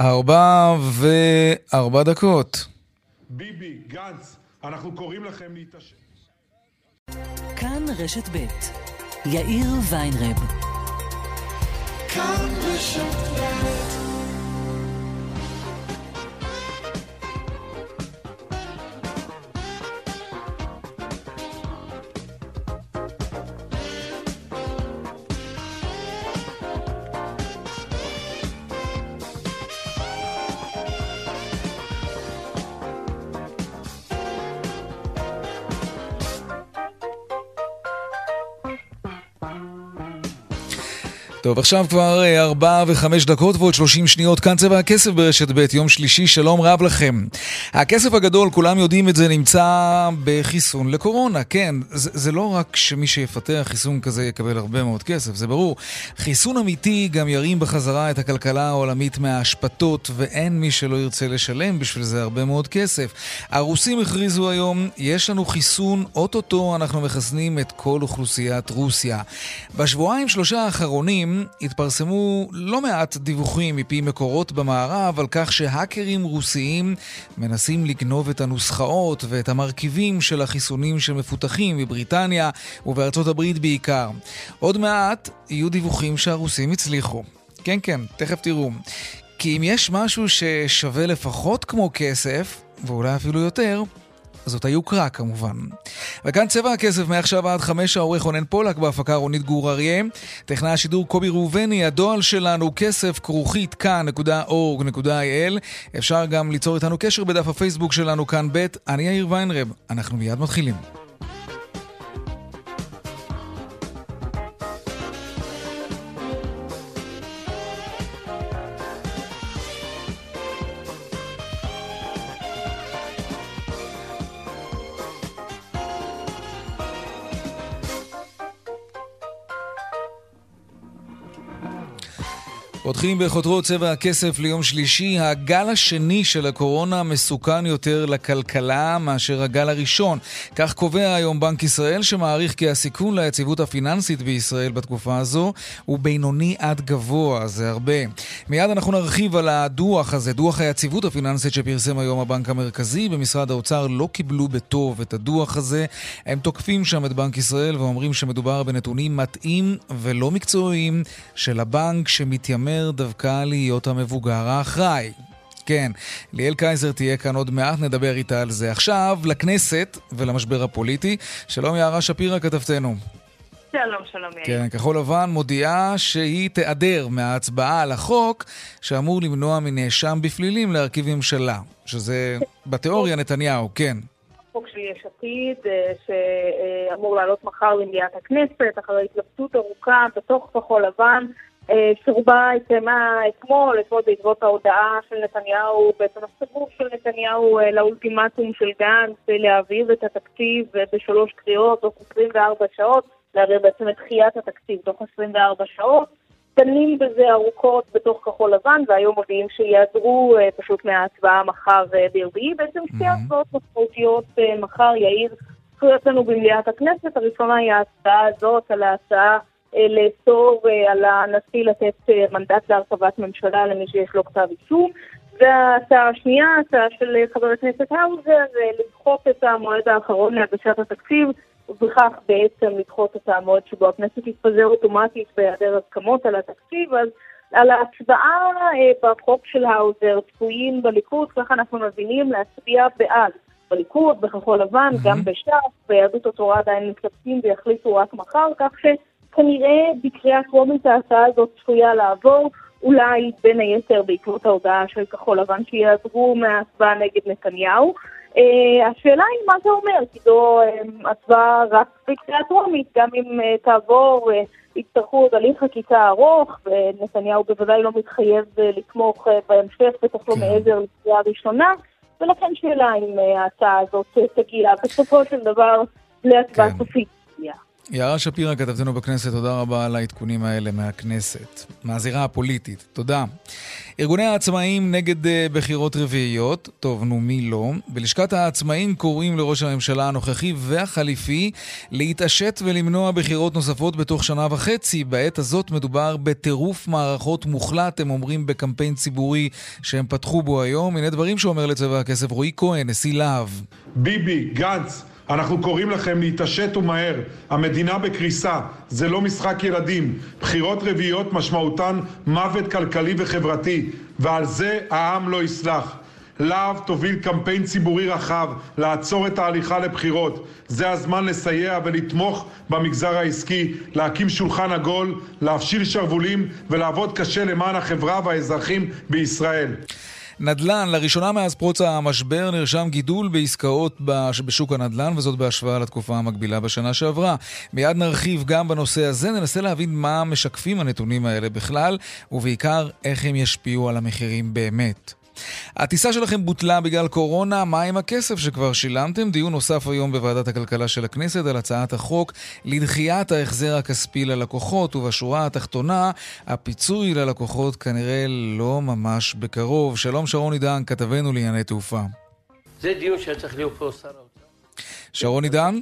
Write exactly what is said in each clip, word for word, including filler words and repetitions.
ארבע וארבע דקות. ביבי, גנץ, אנחנו קוראים לכם להתעשת. כאן רשת ב' יאיר ויינרב. כאן רשת ב' טוב, עכשיו כבר ארבע וחמש דקות ועוד שלושים שניות, כאן צבע הכסף ברשת ב' יום שלישי, שלום רב לכם. הכסף הגדול, כולם יודעים את זה, נמצא בחיסון לקורונה, כן, זה, זה לא רק שמי שיפתח חיסון כזה יקבל הרבה מאוד כסף, זה ברור. חיסון אמיתי גם ירים בחזרה את הכלכלה העולמית מההשפטות, ואין מי שלא ירצה לשלם בשביל זה הרבה מאוד כסף. הרוסים הכריזו היום, יש לנו חיסון, אוטוטו אנחנו מחסנים את כל אוכלוסיית רוסיה. בשבועיים שלושה האחרונים, התפרסמו לא מעט דיווחים מפי מקורות במערב על כך שהאקרים רוסיים מנסים לגנוב את הנוסחאות ואת המרכיבים של החיסונים שמפותחים בבריטניה ובארצות הברית בעיקר. עוד מעט יהיו דיווחים שהרוסים הצליחו. כן כן, תכף תראו. כי אם יש משהו ששווה לפחות כמו כסף, ואולי אפילו יותר, זאת היוקרה כמובן. וכאן צבע הכסף מעכשיו עד חמש, העורך רונן פולק, בהפקה רונית גור אריה, טכנאי השידור קובי ראובני, הדואל שלנו כסף כרוכית כאן נקודה אורג נקודה איי אל, אפשר גם ליצור איתנו קשר בדף הפייסבוק שלנו כאן ב'. אני יאיר ויינרב, אנחנו מיד מתחילים. פותחים בחותרות צבע הכסף ליום שלישי. הגל השני של הקורונה מסוכן יותר לכלכלה מאשר הגל הראשון. כך קובע היום בנק ישראל, שמעריך כי הסיכון ליציבות הפיננסית בישראל בתקופה הזו הוא בינוני עד גבוה, זה הרבה. מיד אנחנו נרחיב על הדוח הזה, דוח היציבות הפיננסית שפרסם היום הבנק המרכזי. במשרד האוצר לא קיבלו בטוב את הדוח הזה. הם תוקפים שם את בנק ישראל ואומרים שמדובר בנתונים מתאים ולא מקצועיים של הבנק שמתיימר דווקא להיות המבוגר האחראי. כן, ליאל קייזר תהיה כאן עוד מעט, נדבר איתה על זה. עכשיו לכנסת ולמשבר הפוליטי. שלום יערה שפירה כתבתנו. שלום, שלום יאיר. כן, כחול לבן מודיעה שהיא תיעדר מההצבעה על החוק שאמור למנוע מנאשם בפלילים להרכיבים שלה, שזה בתיאוריה נתניהו, כן. חוק של יש עתיד שאמור לעלות מחר למליאת הכנסת אחרי התלבטות ארוכה בתוך כחול לבן שרובה התאמה אתמול, אתמול בעקבות ההודעה של נתניהו, בעצם הסגור של נתניהו לאולטימטום של גנץ, להעביר את התקציב בשלוש קריאות, תוך עשרים וארבע שעות, להעביר בעצם את דחיית התקציב, תוך עשרים וארבע שעות, דנים בזה ארוכות בתוך כחול לבן, והיום מודיעים שיעדרו פשוט מההצבעה מחר ברביעי, בעצם שתי הצבעות משמעותיות מחר, יאיר, צפויות לנו במליאת הכנסת. הראשונה היא ההצעה הזאת על ההצעה, לאסור על הנשיא לתת מנדט להרכבת ממשלה למי שיש לו כתב אישום, וההצעה השנייה, ההצעה של חבר הכנסת האוזר, לדחות את המועד האחרון להגשת התקציב, ובכך בעצם לדחות את המועד שבו הכנסת תתפזר אוטומטית בהיעדר הסכמות על התקציב. אז על ההצבעה בחוק של האוזר צפויים בליכוד, ככה אנחנו מבינים, להצביע בעד בליכוד, בכחול לבן, mm-hmm. גם בש"ס, ביהדות התורה עדיין מתלבטים ויחליטו רק מחר, כך ש כנראה בקריאה טרומית ההצעה הזאת צפויה לעבור, אולי בין היתר בעקבות ההודעה של כחול לבן שיעזרו מההצבעה נגד נתניהו. אה, השאלה היא מה זה אומר, כי זו אה, הצבעה רק בקריאה טרומית, גם אם אה, תעבור אה, יצטרכו עוד הליך חקיקה ארוך, ונתניהו בוודאי לא מתחייב אה, לתמוך אה, בהמשך ותחלו כן. מעבר לקריאה הראשונה, ולכן שאלה אם אה, ההצעה הזאת תגיע בסופו של דבר להצבעה סופית. כן. יערה שפירה, כתבתנו בכנסת, תודה רבה על העדכונים האלה מהכנסת. מהזירה הפוליטית, תודה. ארגוני העצמאים נגד בחירות רביעיות, טוב, נו מי לא. בלשכת העצמאים קוראים לראש הממשלה הנוכחי והחליפי להתעשת ולמנוע בחירות נוספות בתוך שנה וחצי. בעת הזאת מדובר בטירוף מערכות מוחלט, הם אומרים בקמפיין ציבורי שהם פתחו בו היום. הנה דברים שאומר לצבע הכסף רועי כהן, נשיא להב. ביבי, גנץ, אנחנו קוראים לכם להתעשת ומהר. המדינה בקריסה, זה לא משחק ילדים. בחירות רביעיות משמעותן מוות כלכלי וחברתי, ועל זה העם לא יסלח. להב תוביל קמפיין ציבורי רחב לעצור את ההליכה לבחירות. זה הזמן לסייע ולתמוך במגזר העסקי, להקים שולחן עגול, להפשיל שרוולים ולעבוד קשה למען החברה והאזרחים בישראל. נדל"ן, לראשונה מאז פרוץ המשבר נרשם גידול בעסקאות בשוק הנדל"ן, וזאת בהשוואה לתקופה המקבילה בשנה שעברה. מיד נרחיב גם בנושא הזה, ננסה להבין מה משקפים הנתונים האלה בכלל, ובעיקר איך הם ישפיעו על המחירים באמת. הטיסה שלכם בוטלה בגלל קורונה, מה עם הכסף שכבר שילמתם? דיון נוסף היום בוועדת הכלכלה של הכנסת על הצעת החוק לדחיית ההחזר הכספי ללקוחות, ובשורה התחתונה הפיצוי ללקוחות כנראה לא ממש בקרוב. שלום שרוני דן, כתבנו לענייני תעופה. זה דיון שצריך להיות פה שר האוצר. שרוני דן?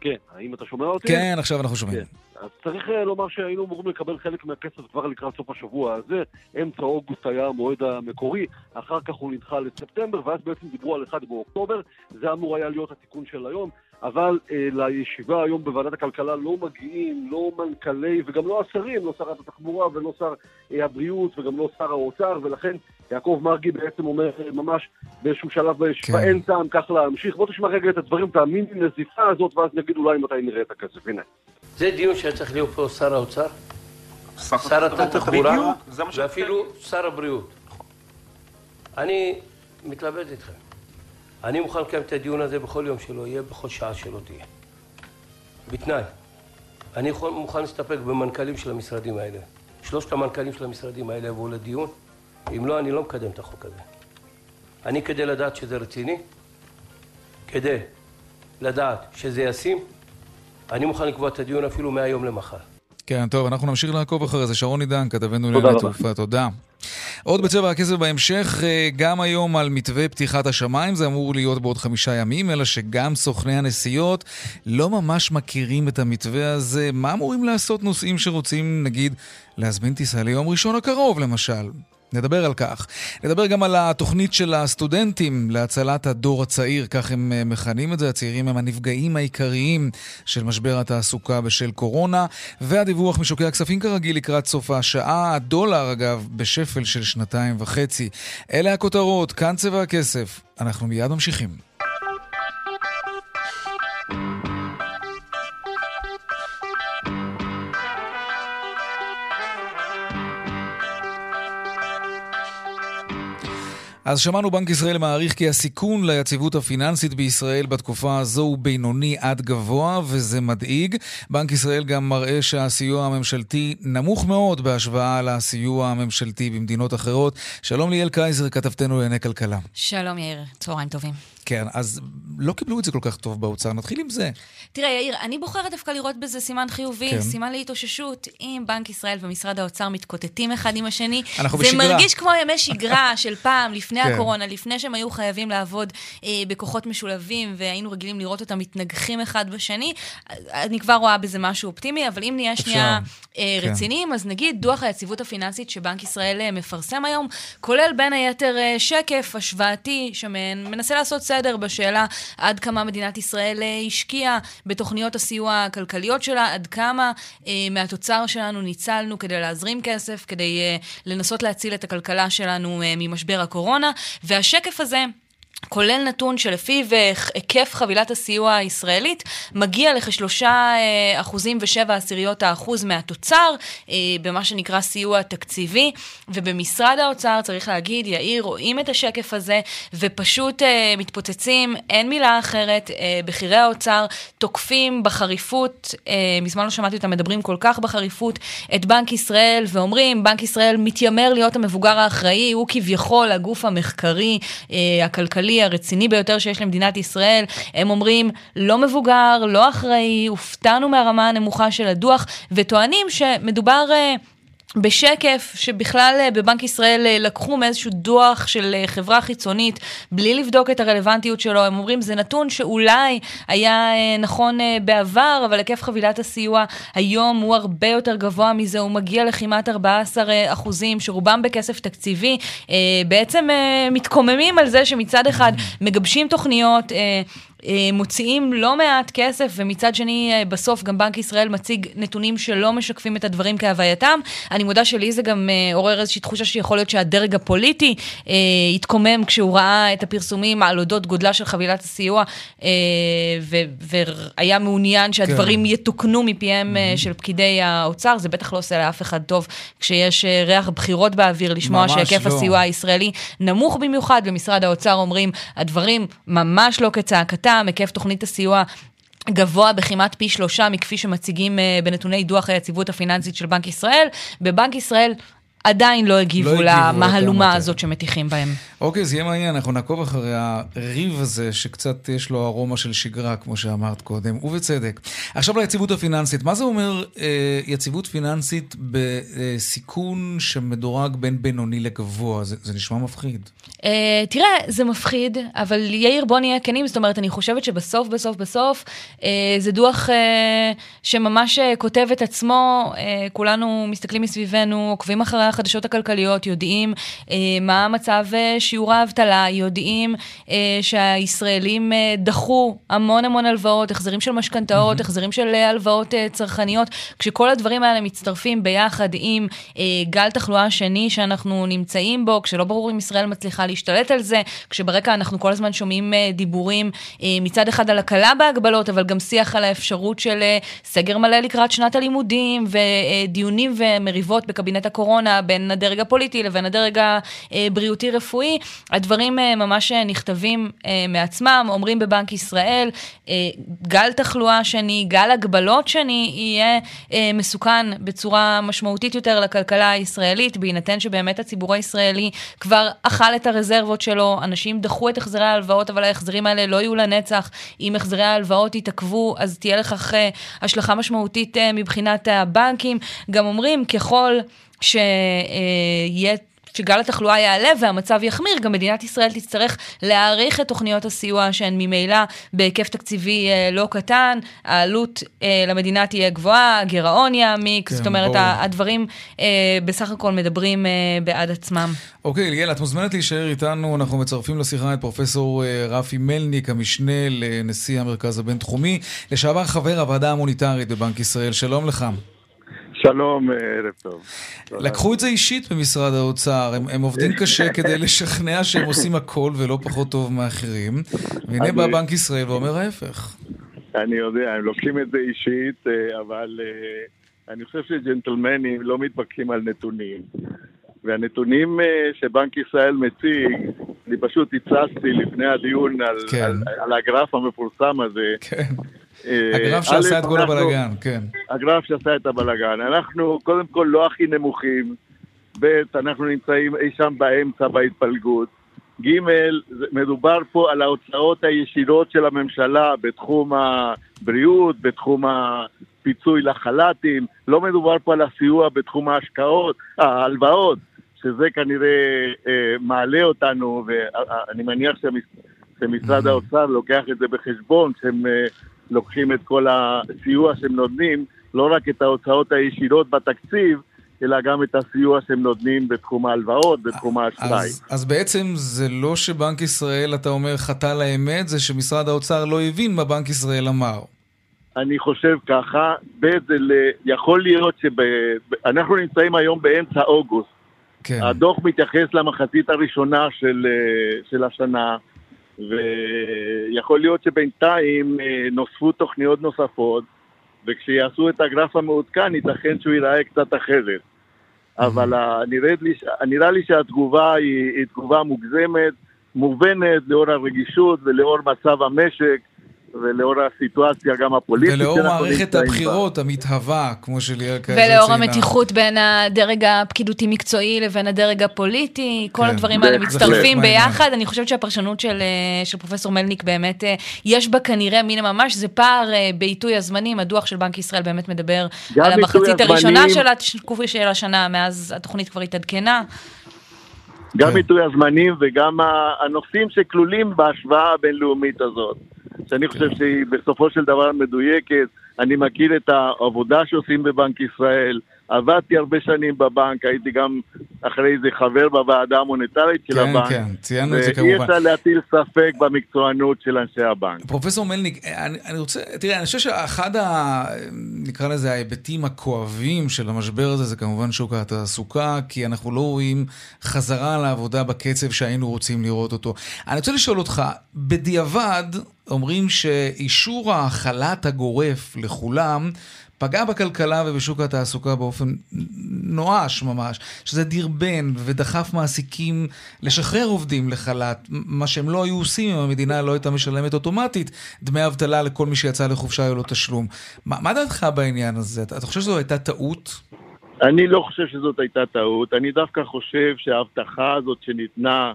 כן, האם אתה שומע אותי? כן, עכשיו אנחנו שומעים. כן. אז צריך לומר שהיינו אמורים לקבל חלק מהכסף כבר לקראת סוף השבוע הזה. אמצע אוגוסט היה המועד המקורי, אחר כך הוא נדחה לספטמבר, ואז בעצם דיברו על אחד באוקטובר, זה אמור היה להיות התיקון של היום, אבל אה, לישיבה היום בוועדת הכלכלה לא מגיעים, לא מנכלי וגם לא השרים, לא שרת התחבורה ולא שר אה, הבריאות וגם לא שר האוצר, ולכן יעקב מרגי בעצם אומר ממש באיזשהו שלב בישיבה, כן. אין טעם כך להמשיך. בוא תשמע רגע את הדברים, תאמין לי לזיפה הזאת, ואז נגיד אולי מתי נראה את הכסף. הנה. זה דיון שצריך להיות פה שר האוצר, שר התחבורה, ואפילו שר הבריאות. אני מתלבט איתכם. אני מוכן לקיים את הדיון הזה בכל יום שלא יהיה, בכל שעה שלא תהיה. בתנאי, אני מוכן להסתפק במנכלים של המשרדים האלה. שלושת המנכלים של המשרדים האלה יבואו לדיון. אם לא, אני לא מקדם את החוק הזה. אני כדי לדעת שזה רציני, כדי לדעת שזה ישים, אני מוכן לקבוע את הדיון אפילו מהיום למחר. כן, טוב, אנחנו נמשיך לעקוב אחרי זה. שרוני דן, כתבנו לענייני תעופה, תודה. עוד בצבע הכסף בהמשך, גם היום על מתווה פתיחת השמיים, זה אמור להיות בעוד חמישה ימים, אלא שגם סוכני הנסיעות לא ממש מכירים את המתווה הזה. מה אמורים לעשות נוסעים שרוצים, נגיד, להזמין טיסה ליום ראשון הקרוב, למשל? נדבר על כך. נדבר גם על התוכנית של הסטודנטים להצלת הדור הצעיר, כך הם מכנים את זה. הצעירים הם הנפגעים העיקריים של משבר התעסוקה בשל קורונה, והדיווח משוקי הכספים כרגיל לקראת סוף השעה. הדולר, אגב, בשפל של שנתיים וחצי. אלה הכותרות, כאן צבע הכסף. אנחנו מיד ממשיכים. אז שמענו, בנק ישראל מעריך כי הסיכון ליציבות הפיננסית בישראל בתקופה הזו הוא בינוני עד גבוה, וזה מדאיג. בנק ישראל גם מראה שהסיוע הממשלתי נמוך מאוד בהשוואה לסיוע הממשלתי במדינות אחרות. שלום ליאל קייזר, כתבתנו לענייני כלכלה. שלום יאיר, צהריים טובים. כן, אז לא קיבלו את זה כל כך טוב באוצר, נתחיל עם זה. תראה יאיר, אני בוחרת דווקא לראות בזה סימן חיובי, כן. סימן להתאוששות. אם בנק ישראל ומשרד האוצר מתקוטטים אחד עם השני, זה בשגרה. מרגיש כמו ימי שגרה של פעם, לפני כן. הקורונה, לפני שהם היו חייבים לעבוד אה, בכוחות משולבים, והיינו רגילים לראות אותם מתנגחים אחד בשני. אני כבר רואה בזה משהו אופטימי, אבל אם נהיה שנייה אה, כן. רציניים, אז נגיד דוח היציבות הפיננסית שבנק ישראל אה, מפרסם היום, כולל בין היתר אה, שקף השוואתי, שמנסה לעשות סדר בשאלה עד כמה מדינת ישראל השקיעה בתוכניות הסיוע הכלכליות שלה, עד כמה אה, מהתוצר שלנו ניצלנו כדי להזרים כסף, כדי אה, לנסות להציל את הכלכלה שלנו אה, ממשבר הקורונה, והשקף הזה כולל נתון שלפיו היקף חבילת הסיוע הישראלית מגיע לכשלושה אחוזים ושבע עשיריות האחוז מהתוצר, במה שנקרא סיוע תקציבי, ובמשרד האוצר, צריך להגיד, יאיר, רואים את השקף הזה, ופשוט מתפוצצים, אין מילה אחרת, בכירי האוצר תוקפים בחריפות, מזמן לא שמעתי אותם מדברים כל כך בחריפות, את בנק ישראל, ואומרים, בנק ישראל מתיימר להיות המבוגר האחראי, הוא כביכול הגוף המחקרי, הכלכלי, הכלכלי הרציני ביותר שיש למדינת ישראל, הם אומרים לא מבוגר, לא אחראי, הופתענו מהרמה הנמוכה של הדוח, וטוענים שמדובר בשקף שבכלל בבנק ישראל לקחו מאיזשהו דוח של חברה חיצונית, בלי לבדוק את הרלוונטיות שלו. הם אומרים, זה נתון שאולי היה נכון בעבר, אבל היקף חבילת הסיוע היום הוא הרבה יותר גבוה מזה, הוא מגיע לכמעט ארבעה עשר אחוזים, שרובם בכסף תקציבי. בעצם מתקוממים על זה שמצד אחד מגבשים תוכניות, מוציאים לא מעט כסף, ומצד שני בסוף גם בנק ישראל מציג נתונים שלא משקפים את הדברים כהווייתם. אני מודה שלי זה גם עורר איזושהי תחושה שיכול להיות שהדרג הפוליטי אה, התקומם כשהוא ראה את הפרסומים על אודות גודלה של חבילת הסיוע, אה, ו- והיה מעוניין שהדברים כן. יתוקנו מפיהם mm-hmm. של פקידי האוצר. זה בטח לא עושה לאף אחד טוב כשיש ריח בחירות באוויר לשמוע שהיקף לא. הסיוע הישראלי נמוך במיוחד, ומשרד האוצר אומרים הדברים ממש לא כצעקתה, היקף תוכנית הסיוע גבוה בכמעט פי שלושה מכפי שמציגים בנתוני דוח היציבות הפיננסית של בנק ישראל. בבנק ישראל עדיין לא הגיבו למהלומה הזאת שמתיחים בהם. אוקיי, זה יהיה מעניין, אנחנו נעקוב אחרי הריב הזה שקצת יש לו ארומה של שגרה, כמו שאמרת קודם, ובצדק. עכשיו ליציבות הפיננסית, מה זה אומר יציבות פיננסית בסיכון שמדורג בין בינוני לגבוה? זה נשמע מפחיד. תראה, זה מפחיד, אבל יאיר, בוא נהיה כנים, זאת אומרת, אני חושבת שבסוף, בסוף, בסוף, זה דוח שממש כותב את עצמו, כולנו מסתכלים מסביבנו, עוקבים אחרי החדשות הכלכליות, יודעים אה, מה המצב אה, שיעור האבטלה, יודעים אה, שהישראלים אה, דחו המון המון הלוואות, החזרים של משכנתאות, mm-hmm. החזרים של הלוואות אה, צרכניות, כשכל הדברים האלה מצטרפים ביחד עם אה, גל תחלואה שני שאנחנו נמצאים בו, כשלא ברור אם ישראל מצליחה להשתלט על זה, כשברקע אנחנו כל הזמן שומעים אה, דיבורים אה, מצד אחד על הקלה בהגבלות, אבל גם שיח על האפשרות של אה, סגר מלא לקראת שנת הלימודים, ודיונים ומריבות בקבינט הקורונה, בין הדרג הפוליטי לבין הדרג הבריאותי רפואי. הדברים ממש נכתבים מעצמם, אומרים בבנק ישראל, גל תחלואה שני, גל הגבלות שני, יהיה מסוכן בצורה משמעותית יותר לכלכלה הישראלית, בהינתן שבאמת הציבור הישראלי כבר אכל את הרזרבות שלו, אנשים דחו את החזרי ההלוואות, אבל ההחזרים האלה לא יהיו לנצח. אם החזרי ההלוואות יתעכבו, אז תהיה לכך השלכה משמעותית מבחינת הבנקים. גם אומרים, ככל שיהיה, שגל התחלואה יעלה והמצב יחמיר, גם מדינת ישראל תצטרך להאריך את תוכניות הסיוע שהן ממילא בהיקף תקציבי לא קטן, העלות למדינה תהיה גבוהה, גירעון יעמיק, כן, זאת אומרת, בואו. הדברים בסך הכל מדברים בעד עצמם. אוקיי, ליאל, את מוזמנת להישאר איתנו, אנחנו מצרפים לשיחה את פרופסור רפי מלניק, המשנה לנשיא המרכז הבינתחומי, לשעבר חבר הוועדה המוניטרית בבנק ישראל. שלום לך. שלום, ערב טוב. לקחו את זה אישית במשרד האוצר, הם, הם עובדים קשה כדי לשכנע שהם עושים הכל ולא פחות טוב מאחרים, והנה בא בנק ישראל ואומר ההפך. אני יודע, הם לוקחים את זה אישית, אבל אני חושב שג'נטלמנים לא מתבקשים על נתונים, והנתונים שבנק ישראל מציג, אני פשוט הצצתי לפני הדיון על, כן. על, על הגרף המפורסם הזה, כן. הגרף שעשה את כל הבלגן, כן. הגרף שעשה את הבלגן. אנחנו קודם כל לא הכי נמוכים, ב' אנחנו נמצאים אי שם באמצע בהתפלגות, ג' מדובר פה על ההוצאות הישירות של הממשלה בתחום הבריאות, בתחום הפיצוי לחל"תים, לא מדובר פה על הסיוע בתחום ההשקעות, ההלוואות, שזה כנראה אה, מעלה אותנו, ואני מניח שמשרד האוצר לוקח את זה בחשבון, שהם אה, לוקחים את כל הסיוע שהם נותנים, לא רק את ההוצאות הישירות בתקציב, אלא גם את הסיוע שהם נותנים בתחום ההלוואות, בתחום האשראי. אז, אז בעצם זה לא שבנק ישראל, אתה אומר, חטא לאמת, זה שמשרד האוצר לא הבין מה בנק ישראל אמר. אני חושב ככה, בזל, יכול להיות שאנחנו נמצאים היום באמצע אוגוסט. כן. הדוח מתייחס למחצית הראשונה של, של השנה, ויכול להיות שבינתיים נוספו תוכניות נוספות, וכשיעשו את הגרף המעודכן ייתכן שהוא ייראה קצת אחרת. אבל נראה לי שהתגובה היא תגובה מוגזמת, מובנת לאור הרגישות ולאור מצב המשק, ולאור הסיטואציה גם הפוליטית. ולאור מערכת הבחירות המתהווה, כמו שליאל קייזר ציינה. ולאור המתיחות בין הדרג הפקידותי מקצועי לבין הדרג הפוליטי, כל הדברים האלה מצטרפים ביחד. אני חושבת שהפרשנות של פרופסור מלניק באמת, יש בה כנראה מן הממש, זה פער בעיתוי הזמנים, הדוח של בנק ישראל באמת מדבר על המחצית הראשונה של השנה, מאז התוכנית כבר התעדכנה. גם עיתוי הזמנים וגם הנושאים שכלולים בהשוואה הבינלאומית הזאת. שאני חושב שהיא בסופו של דבר מדויקת, אני מכיר את העבודה שעושים בבנק ישראל, עבדתי הרבה שנים בבנק, הייתי גם אחרי זה חבר בוועדה המוניטרית של הבנק. כן, כן, ציינו את זה כמובן. ואי אפשר להטיל ספק במקצוענות של אנשי הבנק. פרופסור מלניק, אני רוצה, תראה, אני חושב שאחד, נקרא לזה, ההיבטים הכואבים של המשבר הזה, זה כמובן שוק התעסוקה, כי אנחנו לא רואים חזרה לעבודה בקצב שהיינו רוצים לראות אותו. אני רוצה לשאול אותך, בדיעבד, אומרים שאישור ההחלת הגורף לכולם, פגע בכלכלה ובשוק התעסוקה באופן נואש ממש, שזה דרבן ודחף מעסיקים לשחרר עובדים לחל"ת, מה שהם לא היו עושים אם המדינה לא הייתה משלמת אוטומטית, דמי אבטלה לכל מי שיצא לחופשה או לא תשלום. מה, מה דעתך בעניין הזה? אתה חושב שזו הייתה טעות? אני לא חושב שזאת הייתה טעות, אני דווקא חושב שההבטחה הזאת שניתנה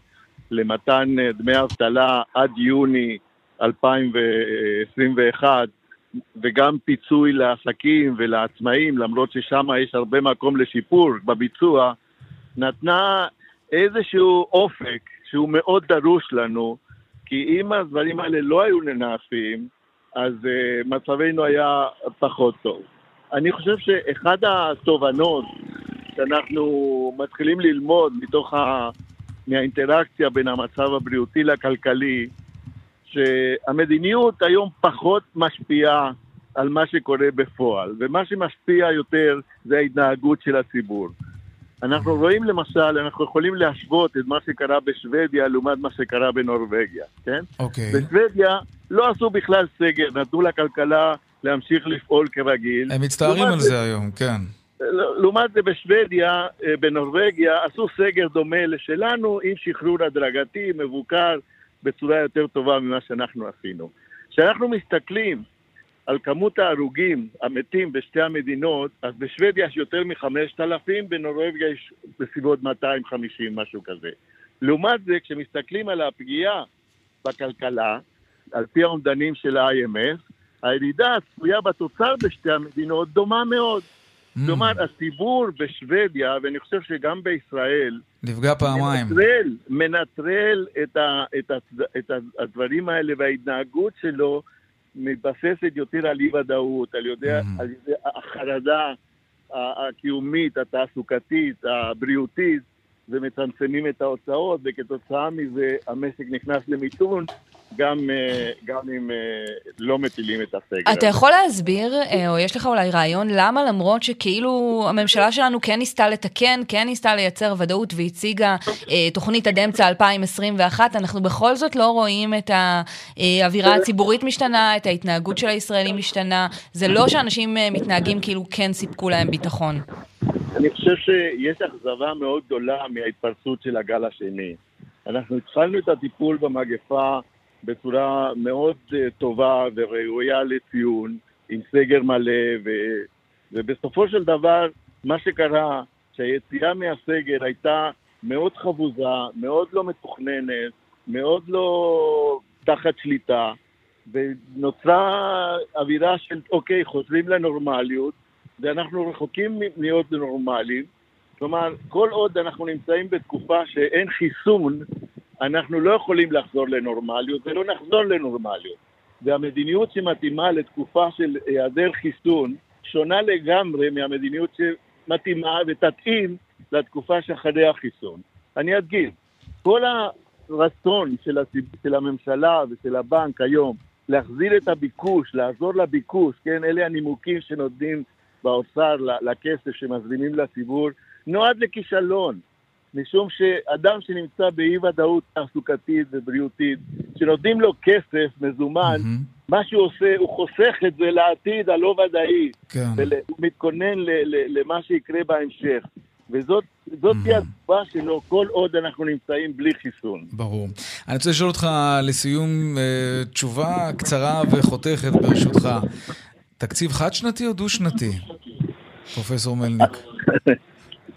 למתן דמי אבטלה עד יוני אלפיים עשרים ואחת, וגם פיצוי לעסקים ולעצמאים, למרות ששם יש הרבה מקום לשיפור בביצוע, נתנה איזשהו אופק שהוא מאוד דרוש לנו, כי אם הדברים האלה לא היו נעשים, אז uh, מצבנו היה פחות טוב. אני חושב שאחד התובנות שאנחנו מתחילים ללמוד מתוך ה... מהאינטראקציה בין המצב הבריאותי לכלכלי, שהמדיניות היום פחות משפיעה על מה שקורה בפועל, ומה שמשפיע יותר זה ההתנהגות של הציבור. אנחנו רואים למשל, אנחנו יכולים להשוות את מה שקרה בשוודיה לעומת מה שקרה בנורווגיה, כן? Okay. בשוודיה לא עשו בכלל סגר, נתנו לכלכלה להמשיך לפעול כרגיל. הם מצטערים על זה, זה היום, כן. לעומת זה בשוודיה, בנורווגיה, עשו סגר דומה לשלנו עם שחרור הדרגתי, מבוקר, בצורה יותר טובה ממה שאנחנו עשינו. כשאנחנו מסתכלים על כמות ההרוגים המתים בשתי המדינות, אז בשוודיה יש יותר מ-חמשת אלפים, בנורווגיה יש בסביבות מאתיים וחמישים, משהו כזה. לעומת זה, כשמסתכלים על הפגיעה בכלכלה, על פי האומדנים של ה-איי אם אף, הירידה הצפויה בתוצר בשתי המדינות דומה מאוד. כלומר, הציבור בשוודיה, ואני חושב שגם בישראל, נפגע פעמיים. מנטרל, מנטרל את, ה, את, ה, את הדברים האלה, וההתנהגות שלו מתבססת יותר על אי-ודאות, על יודע, על החרדה הקיומית, התעסוקתית, הבריאותית, ומצמצמים את ההוצאות, וכתוצאה מזה המשק נכנס למיתון, גם, גם אם לא מטילים את הסגר. אתה יכול להסביר, או יש לך אולי רעיון, למה למרות שכאילו הממשלה שלנו כן ניסתה לתקן, כן ניסתה לייצר ודאות והציגה תוכנית עד אמצע אלפיים עשרים ואחת, אנחנו בכל זאת לא רואים את האווירה הציבורית משתנה, את ההתנהגות של הישראלים משתנה, זה לא שאנשים מתנהגים כאילו כן סיפקו להם ביטחון. אני חושב שיש אכזבה מאוד גדולה מההתפרצות של הגל השני. אנחנו התחלנו את הטיפול במגפה בצורה מאוד טובה וראויה לציון, עם סגר מלא, ו... ובסופו של דבר, מה שקרה, שהיציאה מהסגר הייתה מאוד חבוזה, מאוד לא מתוכננת, מאוד לא תחת שליטה, ונוצרה אווירה של, אוקיי, חוזרים לנורמליות, ואנחנו רחוקים להיות נורמליים. כלומר, כל עוד אנחנו נמצאים בתקופה שאין חיסון, אנחנו לא יכולים לחזור לנורמליות, ולא נחזור לנורמליות. והמדיניות שמתאימה לתקופה של היעדר חיסון, שונה לגמרי מהמדיניות שמתאימה ותתאים לתקופה שאחרי החיסון. אני אדגים, כל הרצון של, של הממשלה ושל הבנק היום, להחזיר את הביקוש, לעזור לביקוש, כן? אלה הנימוקים שנותנים באוצר לכסף שמזרימים לציבור, נועד לכישלון. משום שאדם שנמצא באי-ודאות תעסוקתית ובריאותית, שנותנים לו כסף מזומן, mm-hmm. מה שהוא עושה, הוא חוסך את זה לעתיד הלא ודאי, כן. והוא מתכונן ל- ל- למה שיקרה בהמשך. וזאת תהיה התגובה שלו כל עוד אנחנו נמצאים בלי חיסון. ברור. אני רוצה לשאול אותך לסיום תשובה קצרה וחותכת ברשותך. תקציב חד שנתי או דו שנתי? פרופסור מלניק.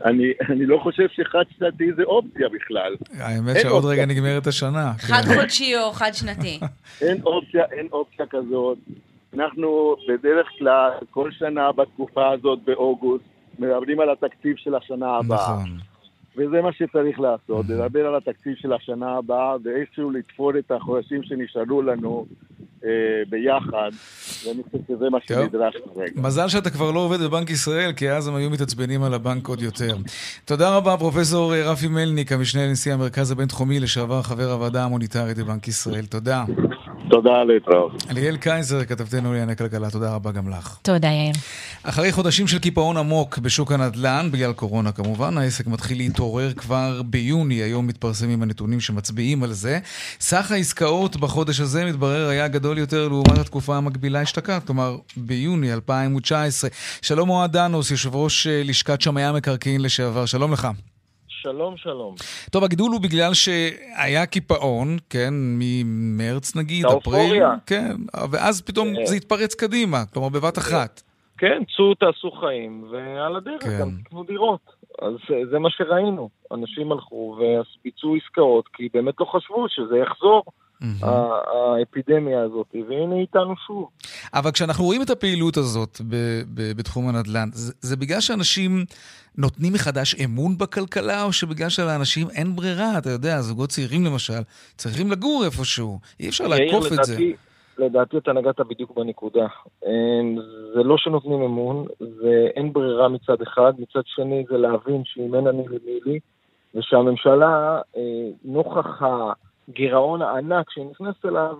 אני, אני לא חושב שחד שנתי זה אופציה בכלל. האמת שעוד רגע נגמרת השנה. חד חודשי או חד שנתי. אין אופציה, אין אופציה כזאת. אנחנו בדרך כלל כל שנה בתקופה הזאת באוגוסט מדברים על התקציב של השנה הבאה. נכון. וזה מה שצריך לעשות, לדבר על התקציב של השנה הבאה, ואיזשהו לתפור את החודשים שנשארו לנו ביחד, ואני חושב שזה מה שנדרש כרגע. מזל שאתה כבר לא עובד בבנק ישראל, כי אז הם היו מתעצבנים על הבנק עוד יותר. תודה רבה, פרופסור רפי מלניק, המשנה לנשיא המרכז הבינתחומי, לשעבר חבר הוועדה המוניטרית בבנק ישראל. תודה. תודה להתראות. ליאל קייזר, כתבתנו לענייני כלכלה, תודה רבה גם לך. תודה, יאיר. אחרי חודשים של קיפאון עמוק בשוק הנדל"ן, בגלל קורונה כמובן, העסק מתחיל להתעורר כבר ביוני, היום מתפרסמים הנתונים שמצביעים על זה. סך העסקאות בחודש הזה מתברר היה גדול יותר לעומת התקופה המקבילה השתקעת, כלומר ביוני אלפיים תשע עשרה. שלום אוהד דנוס, יושב ראש לשכת שמאי המקרקעין לשעבר, שלום לך. שלום, שלום. טוב, הגידול הוא בגלל שהיה קיפאון, כן, ממרץ נגיד, אפריל, כן, ואז פתאום זה התפרץ קדימה, כלומר בבת אחת. כן, צאו, תעשו חיים, ועל הדרך גם תקנו דירות. אז זה מה שראינו. אנשים הלכו וביצעו עסקאות, כי באמת לא חשבו שזה יחזור. האפידמיה הזאת, והנה איתנו שוב. אבל כשאנחנו רואים את הפעילות הזאת בתחום הנדל"ן, זה בגלל שאנשים נותנים מחדש אמון בכלכלה, או שבגלל שלאנשים אין ברירה? אתה יודע, זוגות צעירים למשל צריכים לגור איפשהו, אי אפשר לעקוף את זה. לדעתי אתה נגעת בדיוק בנקודה. זה לא שנותנים אמון, זה אין ברירה מצד אחד, מצד שני זה להבין שאם אין אני למילי, ושהממשלה נוכחה גירעון הענק שנכנס אליו,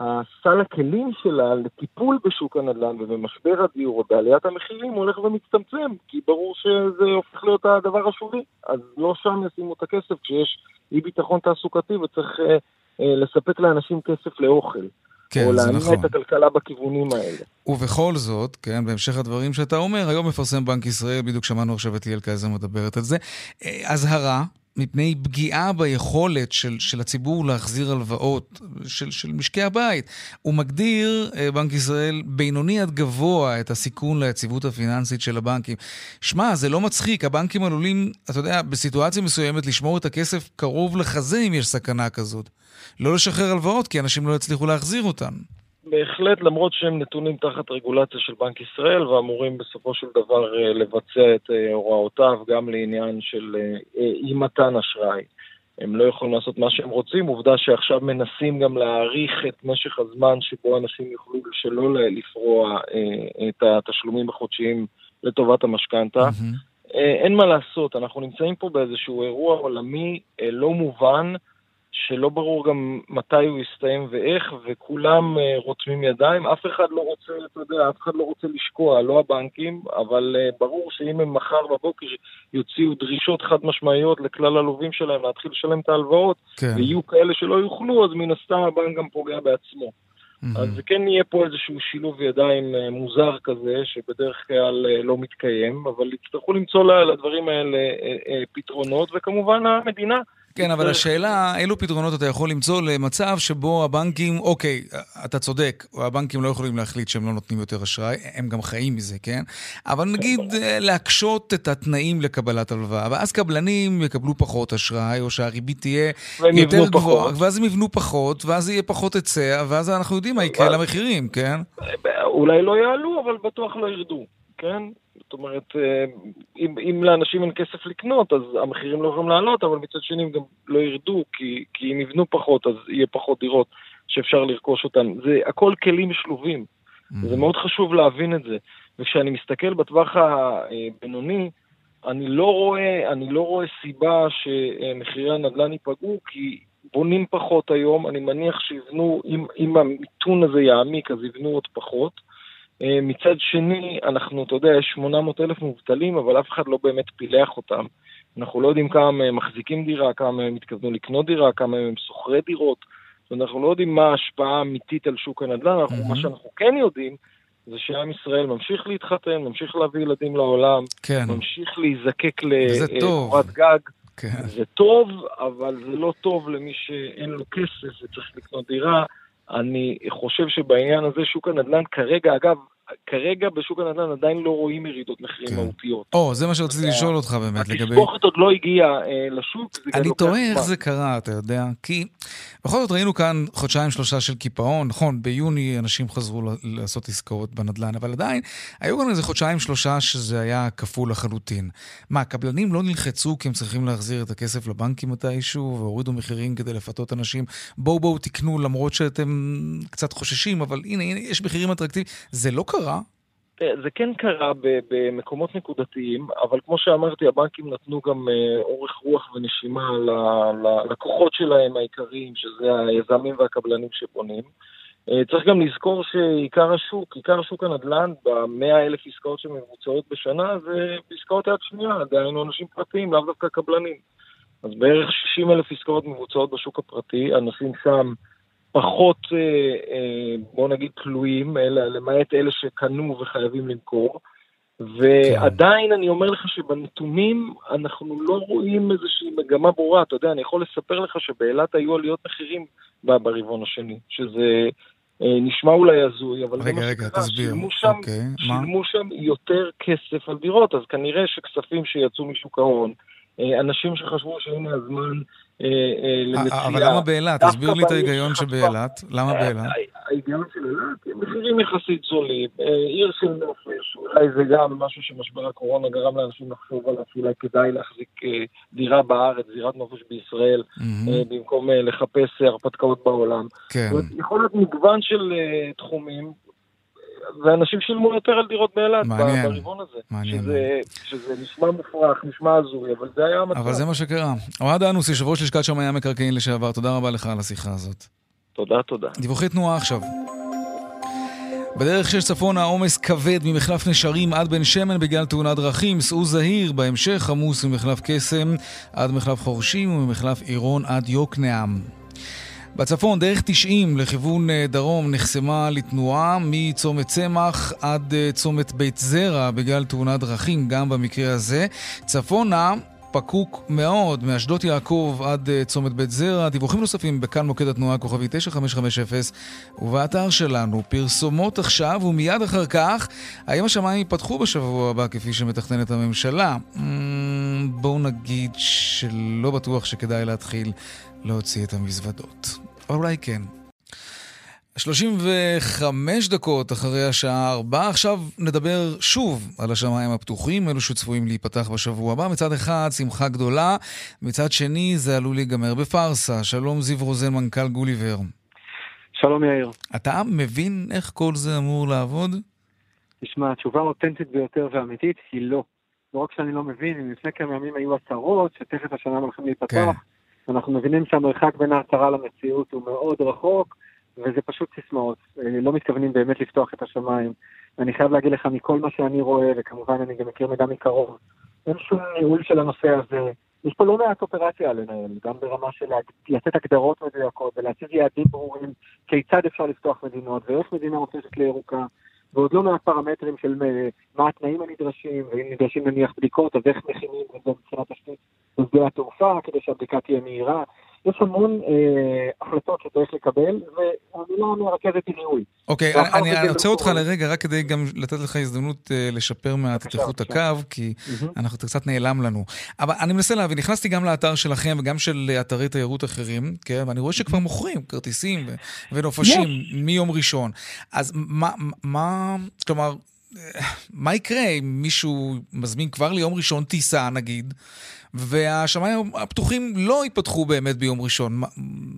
הסל הכלים שלה לטיפול בשוק הנדל"ן ובמשבר הדיור או בעליית המחירים הולך ומצטמצם, כי ברור שזה הופך להיות הדבר השולי. אז לא שם ישימו את הכסף כשיש אי ביטחון תעסוקתי וצריך אה, אה, לספק לאנשים כסף לאוכל. כן, או להניע נכון. את הכלכלה בכיוונים האלה. ובכל זאת, כן, בהמשך הדברים שאתה אומר, היום מפרסם בנק ישראל, בדיוק שמענו עכשיו את ליאל קייזר מדברת על זה, אזהרה, מפני פגיעה ביכולת של, של הציבור להחזיר הלוואות של, של משקי הבית. הוא מגדיר, בנק ישראל, בינוני עד גבוה את הסיכון ליציבות הפיננסית של הבנקים. שמה, זה לא מצחיק. הבנקים עלולים, אתה יודע, בסיטואציה מסוימת לשמור את הכסף קרוב לחזה אם יש סכנה כזאת. לא לשחרר הלוואות, כי אנשים לא יצליחו להחזיר אותן. בהחלט, למרות שהם נתונים תחת רגולציה של בנק ישראל, ואמורים בסופו של דבר לבצע את הוראותיו גם לעניין של אי מתן אשראי. הם לא יכולים לעשות מה שהם רוצים, עובדה שעכשיו מנסים גם להאריך את משך הזמן שבו אנשים יוכלו שלא לפרוע את התשלומים החודשיים לטובת המשכנתה. אין מה לעשות, אנחנו נמצאים פה באיזשהו אירוע עולמי לא מובן, שלא ברור גם מתי הוא יסתיים ואיך, וכולם רותמים ידיים, אף אחד לא רוצה, אתה יודע, אף אחד לא רוצה לשקוע, לא הבנקים, אבל ברור שאם הם מחר בבוקר יוציאו דרישות חד משמעיות לכלל הלווים שלהם, להתחיל לשלם את ההלוואות, כן. ויהיו כאלה שלא יוכלו, אז מן הסתם הבנק גם פוגע בעצמו. Mm-hmm. אז כן יהיה פה איזשהו שילוב ידיים מוזר כזה, שבדרך כלל לא מתקיים, אבל יצטרכו למצוא לדברים האלה פתרונות, וכמובן המדינה, כן, אבל השאלה, אילו פתרונות אתה יכול למצוא למצב שבו הבנקים, אוקיי, אתה צודק, הבנקים לא יכולים להחליט שהם לא נותנים יותר אשראי, הם גם חיים מזה, כן? אבל נגיד להקשות את התנאים לקבלת הלוואה, ואז קבלנים יקבלו פחות אשראי, או שהריבית תהיה יותר גבוהה, ואז הם יבנו פחות, ואז יהיה פחות היצע, ואז אנחנו יודעים מה יקרה למחירים, כן? אולי לא יעלו, אבל בטוח לא ירדו, כן? זאת אומרת, אם, אם לאנשים אין כסף לקנות, אז המחירים לא יכולים לעלות, אבל מצד שני הם גם לא ירדו, כי, כי אם יבנו פחות, אז יהיה פחות דירות שאפשר לרכוש אותן. זה הכל כלים שלובים. Mm-hmm. זה מאוד חשוב להבין את זה. וכשאני מסתכל בטווח הבינוני, אני לא רואה, אני לא רואה סיבה שמחירי הנדל"ן ייפגעו, כי בונים פחות היום. אני מניח שיבנו, אם, אם המיתון הזה יעמיק, אז יבנו עוד פחות. מצד שני, אנחנו, אתה יודע, יש שמונה מאות אלף מובטלים, אבל אף אחד לא באמת פילח אותם. אנחנו לא יודעים כמה הם מחזיקים דירה, כמה הם מתכוונו לקנות דירה, כמה הם סוחרי דירות. אנחנו לא יודעים מה ההשפעה האמיתית על שוק הנדל"ן. מה שאנחנו כן יודעים, זה שעם ישראל ממשיך להתחתן, ממשיך להביא ילדים לעולם, כן. ממשיך להיזקק לקורת גג, כן. זה טוב, אבל זה לא טוב למי שאין לו כסף וצריך לקנות דירה. אני חושב שבעניין הזה שוק הנדל"ן כרגע, אגב, כרגע בשוק הנדל"ן עדיין לא רואים ירידות מחירים מהותיות. או, זה מה שרציתי לשאול אותך באמת. התספורת עוד לא הגיעה לשוק. אני תוהה איך זה קרה, אתה יודע, כי בכל זאת ראינו כאן חודשיים שלושה של קיפאון, נכון, ביוני אנשים חזרו לעשות עסקאות בנדל"ן, אבל עדיין היו כאן איזה חודשיים שלושה שזה היה כפול לחלוטין. מה, הקבלנים לא נלחצו כי הם צריכים להחזיר את הכסף לבנקים מתישהו, והורידו מחירים כדי לפתות אנשים, בואו בואו תקנו למרות שאתם קצת חוששים, אבל הנה, הנה, יש מחירים אטרקטיביים. זה לא קרה? זה כן קרה במקומות נקודתיים, אבל כמו שאמרתי, הבנקים נתנו גם אורך רוח ונשימה ללקוחות שלהם העיקריים, שזה היזמים והקבלנים שבונים. צריך גם לזכור שעיקר השוק, עיקר השוק הנדל"ן, במאה אלף עסקאות שמבוצעות בשנה, זה עסקאות יד שנייה, דהיינו אנשים פרטיים, לאו דווקא קבלנים. אז בערך שישים אלף עסקאות מבוצעות בשוק הפרטי, אנשים שם פחות, בוא נגיד, תלויים, למעט אלה שקנו וחייבים למכור, ועדיין אני אומר לך שבנתונים אנחנו לא רואים איזושהי מגמה ברורה, אתה יודע, אני יכול לספר לך שבאלת היו עליות מחירים ברבעון השני, שזה נשמע אולי הזוי, אבל רגע, רגע, תסביר. שילמו שם, שילמו שם יותר כסף על דירות, אז כנראה שכספים שיצאו משוק ההון, אנשים שחשבו שהנה הזמן למציאה. אבל למה באלת? תסביר לי את ההיגיון שבאלת. למה באלת? ההיגיון של אלת, מחירים יחסית זולים, עיר של נופש, אולי זה גם משהו שמשבר הקורונה גרם לאנשים לחשוב עליו, אולי כדאי להחזיק דירה בארץ, דירת נופש בישראל, במקום לחפש הרפתקאות בעולם. יכול להיות מגוון של תחומים, ואנשים שילמו יותר על דירות באלת ברבעון הזה, שזה, שזה נשמע מופרך, נשמע הזוי, אבל זה היה המצב. אבל זה מה שקרה. אוהד אנוס, יושב ראש לשכת שמאי המקרקעין לשעבר, תודה רבה לך על השיחה הזאת. תודה, תודה. דיווחי תנועה עכשיו. בדרך שש צפון העומס כבד ממחלף נשרים עד בן שמן בגלל תאונת דרכים, סעו זהיר, בהמשך עמוס ממחלף קסם עד מחלף חורשים וממחלף עירון עד יוקנעם. בצפון דרך תשעים לכיוון דרום נחסמה לתנועה מצומת צמח עד צומת בית זרע בגלל תאונת דרכים, גם במקרה הזה. צפונה פקוק מאוד, מאשדות יעקב עד צומת בית זרע. דיווחים נוספים בכאן מוקד התנועה כוכבי תשע חמש חמש אפס ובאתר שלנו. פרסומות עכשיו ומיד אחר כך, האם השמיים ייפתחו בשבוע הבא כפי שמתכננת הממשלה? בואו נגיד שלא בטוח שכדאי להתחיל להוציא את המזוודות. אבל אולי כן. שלושים וחמש דקות אחרי השעה ארבע, עכשיו נדבר שוב על השמיים הפתוחים, אלו שצפויים להיפתח בשבוע הבא. מצד אחד, שמחה גדולה, מצד שני, זה עלול להיגמר בפרסה. שלום זיו רוזן, מנכ"ל גוליבר. שלום יאיר. אתה מבין איך כל זה אמור לעבוד? תשמע, התשובה האותנטית ביותר והאמיתית היא לא. לא רק שאני לא מבין, אם לפני כמה ימים היו הצהרות, שתכף השנה הולכים להיפתח, כן. אנחנו מבינים שהמרחק בין ההצהרה למציאות הוא מאוד רחוק, וזה פשוט סיסמאות, לא מתכוונים באמת לפתוח את השמיים. אני חייב להגיד לך מכל מה שאני רואה, וכמובן אני גם מכיר מידע מקרוב, אין שום ניהול של הנושא הזה. יש פה לא מעט אופרציה לנהל, גם ברמה של לתת הגדרות מדויקות, ולהציב יעדים ברורים, כיצד אפשר לפתוח מדינות, ואיך מדינה הופכת לירוקה, ועוד לא מעט פרמטרים של מה התנאים הנדרשים, ואם נדרשים נניח בדיקות, אז איך מכינים את זה מבחינת השתית בשדה התעופה, כדי שהבדיקה תהיה מהירה. יש המון אה, החלטות שצריך לקבל, והמילה מרכזת היא ניהול. אוקיי, אני רוצה אותך לרגע, רק כדי גם לתת לך הזדמנות אה, לשפר מעט את איכות הקו, כי mm-hmm. אנחנו קצת נעלם לנו. אבל אני מנסה להבין, נכנסתי גם לאתר שלכם, וגם של אתרי תיירות אחרים, כן? ואני רואה שכבר מוכרים כרטיסים ו- ונופשים yes. מיום ראשון. אז מה, מה, כלומר, מה יקרה אם מישהו מזמין כבר ליום ראשון טיסה, נגיד, והשמיים הפתוחים לא ייפתחו באמת ביום ראשון? מה,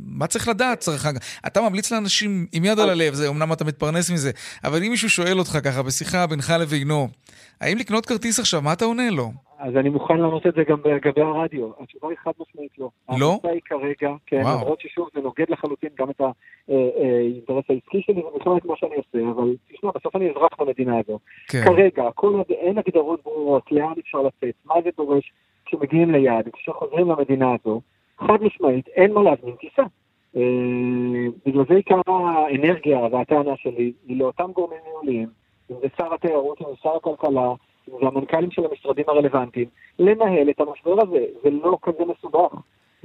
מה צריך לדעת? צריך... אתה ממליץ לאנשים עם יד על הלב, זה, אמנם אתה מתפרנס מזה, אבל אם מישהו שואל אותך ככה, בשיחה בינך לבינו, האם לקנות כרטיס עכשיו, מה אתה עונה לו? אז אני מוכן לענות את זה גם בגבי הרדיו. התשובה היא חד משמעית לא. לא? ההחלטה היא כרגע, כן, למרות ששוב זה נוגד לחלוטין גם את האינטרס העסקי שלי, ומכלום את מה שאני עושה, אבל תשמע, בסוף אני אזרח במדינה הזו. כן. כרגע, כל עוד אין הגדרות ברורות, לאן אפשר לצאת, מה זה דורש כשמגיעים ליעד, כשחוזרים למדינה הזו, חד משמעית, אין מה להזמין טיסה. בגלל זה עיקר האנרגיה והטענה שלי היא לאותם גורמים ניהוליים אם זה שר התיירות, אם זה שר הכלכלה, אם זה המנכ"לים של המשרדים הרלוונטיים, לנהל את המשבר הזה. זה לא כזה מסובך.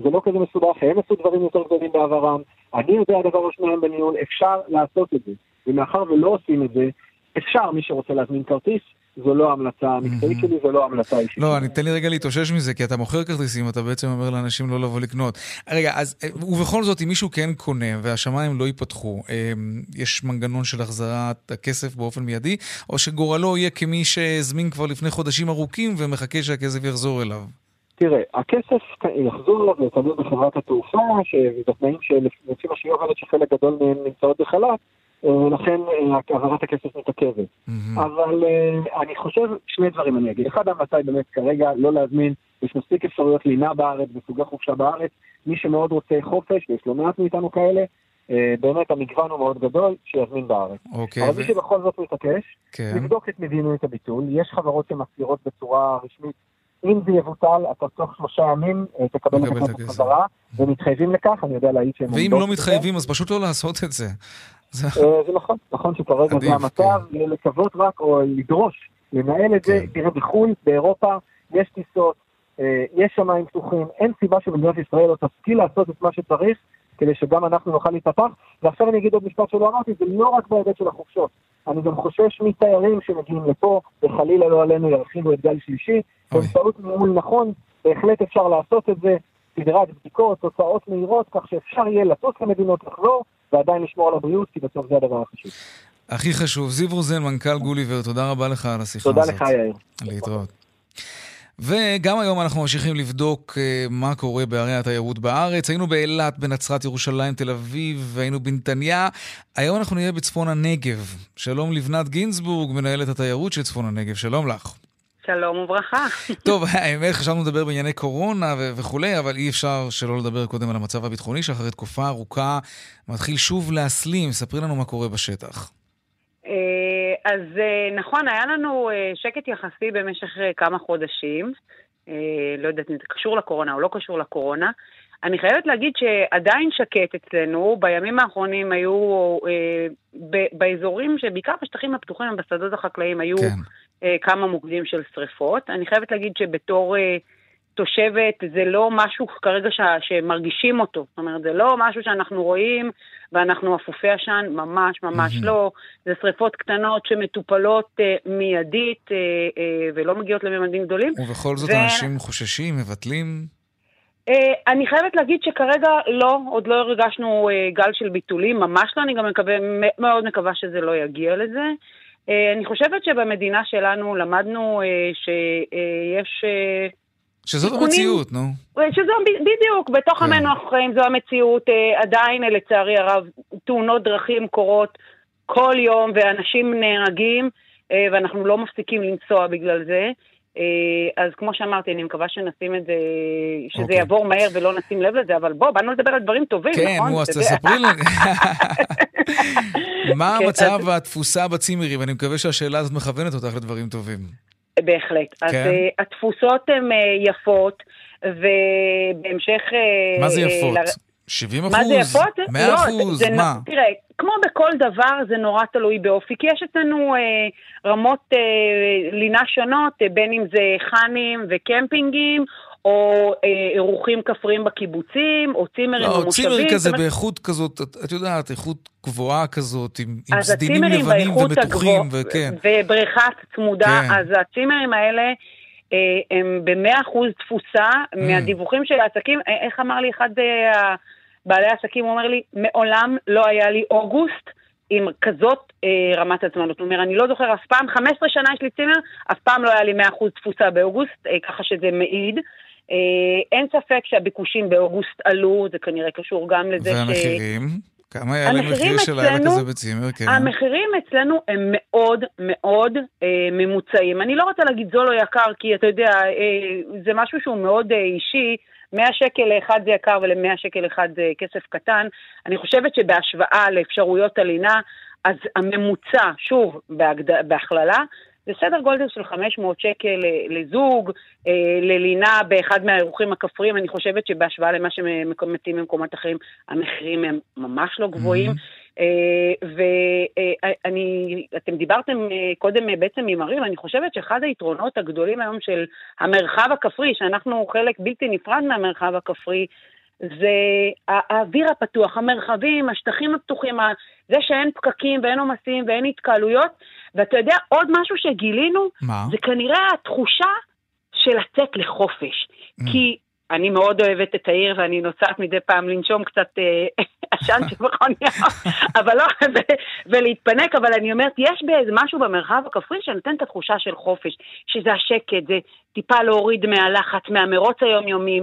זה לא כזה מסובך, הם עשו דברים יותר גדולים בעברם, אני יודע הדבר השניים בניהול, אפשר לעשות את זה. ומאחר ולא עושים את זה, אפשר, מי שרוצה להזמין כרטיס, זו לא המלצה המקצועית שלי, זו לא המלצה אישית. לא, תן לי רגע להתאושש מזה, כי אתה מוכר כרטיסים, אתה בעצם אומר לאנשים לא לבוא לקנות. רגע, אז, ובכל זאת, אם מישהו כן קונה, והשמיים לא ייפתחו, יש מנגנון של החזרת הכסף באופן מיידי, או שגורלו יהיה כמי שהזמין כבר לפני חודשים ארוכים, ומחכה שהכסף יחזור אליו? תראה, הכסף יחזור אליו, יתעדו בחברת התעופה, שבתנאים שלפים השני עובדת שחלק גדול מהם נמצאות בחלט, ולכן העברת הכסף מתעכבת. Mm-hmm. אבל uh, אני חושב שני דברים אני אגיד. אחד, המלצה היא באמת כרגע לא להזמין, יש מספיק אפשרויות לינה בארץ וסוגי חופשה בארץ. מי שמאוד רוצה חופש, יש לא מעט מאיתנו כאלה, uh, באמת המגוון הוא מאוד גדול, שיזמין בארץ. Okay, אבל ו... מי שבכל זאת מתעקש, okay. לבדוק את מדיניות הביטול. יש חברות שמסבירות בצורה רשמית, אם זה יבוטל, אתה תוך שלושה ימים תקבל את הכסף חזרה, ומתחייבים לכך, אני יודע להעיד שהם עומדות. ואם לא מתחייבים, אז פשוט לא לעשות את זה. זה נכון, נכון שכרגע זה המצב, לקוות רק או לדרוש, לנהל את זה, תראה בחו"ל, באירופה, יש טיסות, יש שמיים פתוחים, אין סיבה שמדינת ישראל לא תשכיל לעשות את מה שצריך, כדי שגם אנחנו נוכל להתפתח, ועכשיו אני אגיד עוד משפט שלא אמרתי, זה לא רק בהיבט של החופשות, אני גם חושש מתיירים שמגיעים לפה, וחלילה לא עלינו ירחיבו את גל שלישי, באמצעות ניהול נכון, בהחלט אפשר לעשות את זה, סדרת בדיקות, תוצאות מהירות, כך שאפשר יהיה לטוס למדינות לחזור, ועדיין לשמור על הבריאות, כי בסוף זה הדבר החשוב. הכי חשוב, זיו רוזן, מנכ"ל גוליבר, תודה רבה לך על השיחה הזאת. תודה לך, יאיר. להתראות. וגם היום אנחנו ממשיכים לבדוק מה קורה בערי התיירות בארץ. היינו באילת, בנצרת, ירושלים, תל אביב, היינו בנתניה. היום אנחנו נהיה בצפון הנגב. שלום לבנת גינסבורג, מנהלת התיירות של צפון הנגב. שלום לך. שלום וברכה. טוב, האמת, חשבנו לדבר בענייני קורונה ו- וכולי, אבל אי אפשר שלא לדבר קודם על המצב הביטחוני, שאחרי תקופה ארוכה מתחיל שוב להסלים. ספרי לנו מה קורה בשטח. אז נכון, היה לנו שקט יחסי במשך כמה חודשים, לא יודעת אם זה קשור לקורונה או לא קשור לקורונה, אני חייבת להגיד שעדיין שקט אצלנו, בימים האחרונים היו באזורים שבעיקר בשטחים הפתוחים ובשדות החקלאים היו כמה מוקדים של שריפות, אני חייבת להגיד שבתור תושבת זה לא משהו כרגע שמרגישים אותו, זאת אומרת זה לא משהו שאנחנו רואים ואנחנו אפופי השן, ממש ממש mm-hmm. לא, זה שריפות קטנות שמטופלות אה, מיידית אה, אה, ולא מגיעות לממדים גדולים. ובכל זאת ו... אנשים חוששים, מבטלים? אה, אני חייבת להגיד שכרגע לא, עוד לא הרגשנו אה, גל של ביטולים, ממש לא, אני גם מקווה, מאוד מקווה שזה לא יגיע לזה. אה, אני חושבת שבמדינה שלנו למדנו אה, שיש... אה, שזאת המציאות, נו. שזו בדיוק, בתוך עמנו אחרים זו המציאות, עדיין לצערי הרב תאונות דרכים קורות כל יום, ואנשים נהרגים, ואנחנו לא מפסיקים לנסוע בגלל זה, אז כמו שאמרתי, אני מקווה שנשים את זה, שזה יעבור מהר ולא נשים לב לזה, אבל בוא, באנו לדבר על דברים טובים, נכון? כן, נו, אז תספרי לנו. מה המצב התפוסה בצימרים? אני מקווה שהשאלה הזאת מכוונת אותך לדברים טובים. בהחלט. כן. אז uh, התפוסות הן uh, יפות, ובהמשך... Uh, מה זה יפות? ל... שבעים אחוז? מה זה יפות? מאה לא, אחוז? זה, מה? תראה, כמו בכל דבר, זה נורא תלוי באופי, כי יש אצלנו uh, רמות uh, לינה שונות, uh, בין אם זה חנים וקמפינגים, או אירוחים כפריים בקיבוצים, או צימרים במושבים. לא, צימר כזה באיכות כזאת, את יודעת, איכות גבוהה כזאת, עם סדינים לבנים ומתוחים, וכן. ובריכת צמודה, אז הצימרים האלה הם ב-מאה אחוז תפוסה מהדיווחים של העסקים. איך אמר לי אחד בעלי העסקים, הוא אומר לי, מעולם לא היה לי אוגוסט, עם כזאת אה, רמת עצמנות. זאת אומרת, אני לא זוכר אף פעם, חמש עשרה שנה יש לי צימר, אף פעם לא היה לי מאה אחוז תפוסה באוגוסט, אה, ככה שזה מעיד. אה, אין ספק שהביקושים באוגוסט עלו, זה כנראה קשור גם לזה והמחירים? ש... כמה היה למחיר של העלה כזה בצימר? כן. המחירים אצלנו הם מאוד מאוד אה, ממוצעים. אני לא רוצה להגיד זו לא יקר, כי אתה יודע, אה, זה משהו שהוא מאוד אה, אישי, מאה שקל לאחד זה יקר, ולמאה שקל אחד זה כסף קטן. אני חושבת שבהשוואה לאפשרויות הלינה, אז הממוצע, שוב, בהגד... בהכללה, זה סדר גודל של חמש מאות שקל לזוג, ללינה באחד מהאירוחים הכפריים. אני חושבת שבהשוואה למה שמתאים במקומות אחרים, המחירים הם ממש לא גבוהים. Mm-hmm. ואני, אתם דיברתם קודם בעצם עם ערים, אני חושבת שאחד היתרונות הגדולים היום של המרחב הכפרי, שאנחנו חלק בלתי נפרד מהמרחב הכפרי, זה האוויר הפתוח, המרחבים, השטחים הפתוחים, זה שאין פקקים ואין עומסים ואין התקהלויות, ואתה יודע, עוד משהו שגילינו, מה? זה כנראה התחושה של לצאת לחופש, mm. כי אני מאוד אוהבת את העיר, ואני נוצאת מדי פעם לנשום קצת עשן שבחוניה, אבל לא, ולהתפנק, אבל אני אומרת, יש באיזה משהו במרחב הכפרי, שנותן את התחושה של חופש, שזה השקט, זה טיפה להוריד מהלחץ, מהמרוץ היומיומי,